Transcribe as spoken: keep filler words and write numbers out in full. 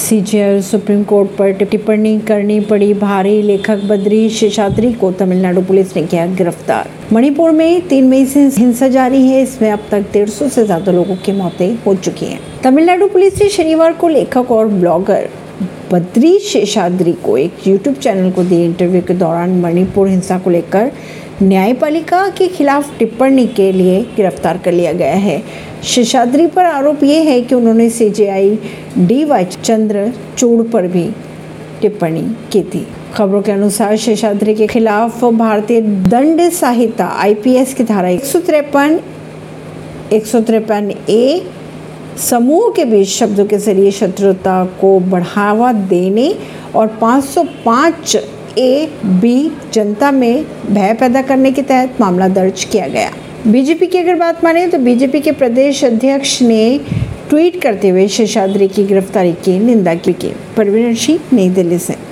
CGI supreme court पर टिप्पणी करनी पड़ी। भारी लेखक बद्री शेषाद्री को तमिलनाडु पुलिस ने किया गिरफ्तार। मणिपुर में तीन मई से हिंसा जारी है। इसमें अब तक डेढ़ सौ से ज्यादा लोगों की मौतें हो चुकी हैं। तमिलनाडु पुलिस ने शनिवार को लेखक और ब्लॉगर बद्री शेषाद्री को एक यूट्यूब चैनल को दिए इंटरव्यू के दौरान मणिपुर हिंसा को लेकर न्यायपालिका के खिलाफ टिप्पणी के लिए गिरफ्तार कर लिया गया है। शेषाद्री पर आरोप ये है कि उन्होंने सीजेआई डी वाच चंद्रचूड़ पर भी टिप्पणी की थी। खबरों के अनुसार शेषाद्री के खिलाफ भारतीय दंड संहिता आईपीएस की धारा एक सौ तिरपन एक सौ तिरपन ए समूह के बीच शब्दों के जरिए शत्रुता को बढ़ावा देने और पाँच सौ पाँच ए बी जनता में भय पैदा करने के तहत मामला दर्ज किया गया। बीजेपी की अगर बात माने तो बीजेपी के प्रदेश अध्यक्ष ने ट्वीट करते हुए शेषाद्री की गिरफ्तारी की निंदा की। परवीन अर्शी, नई दिल्ली से।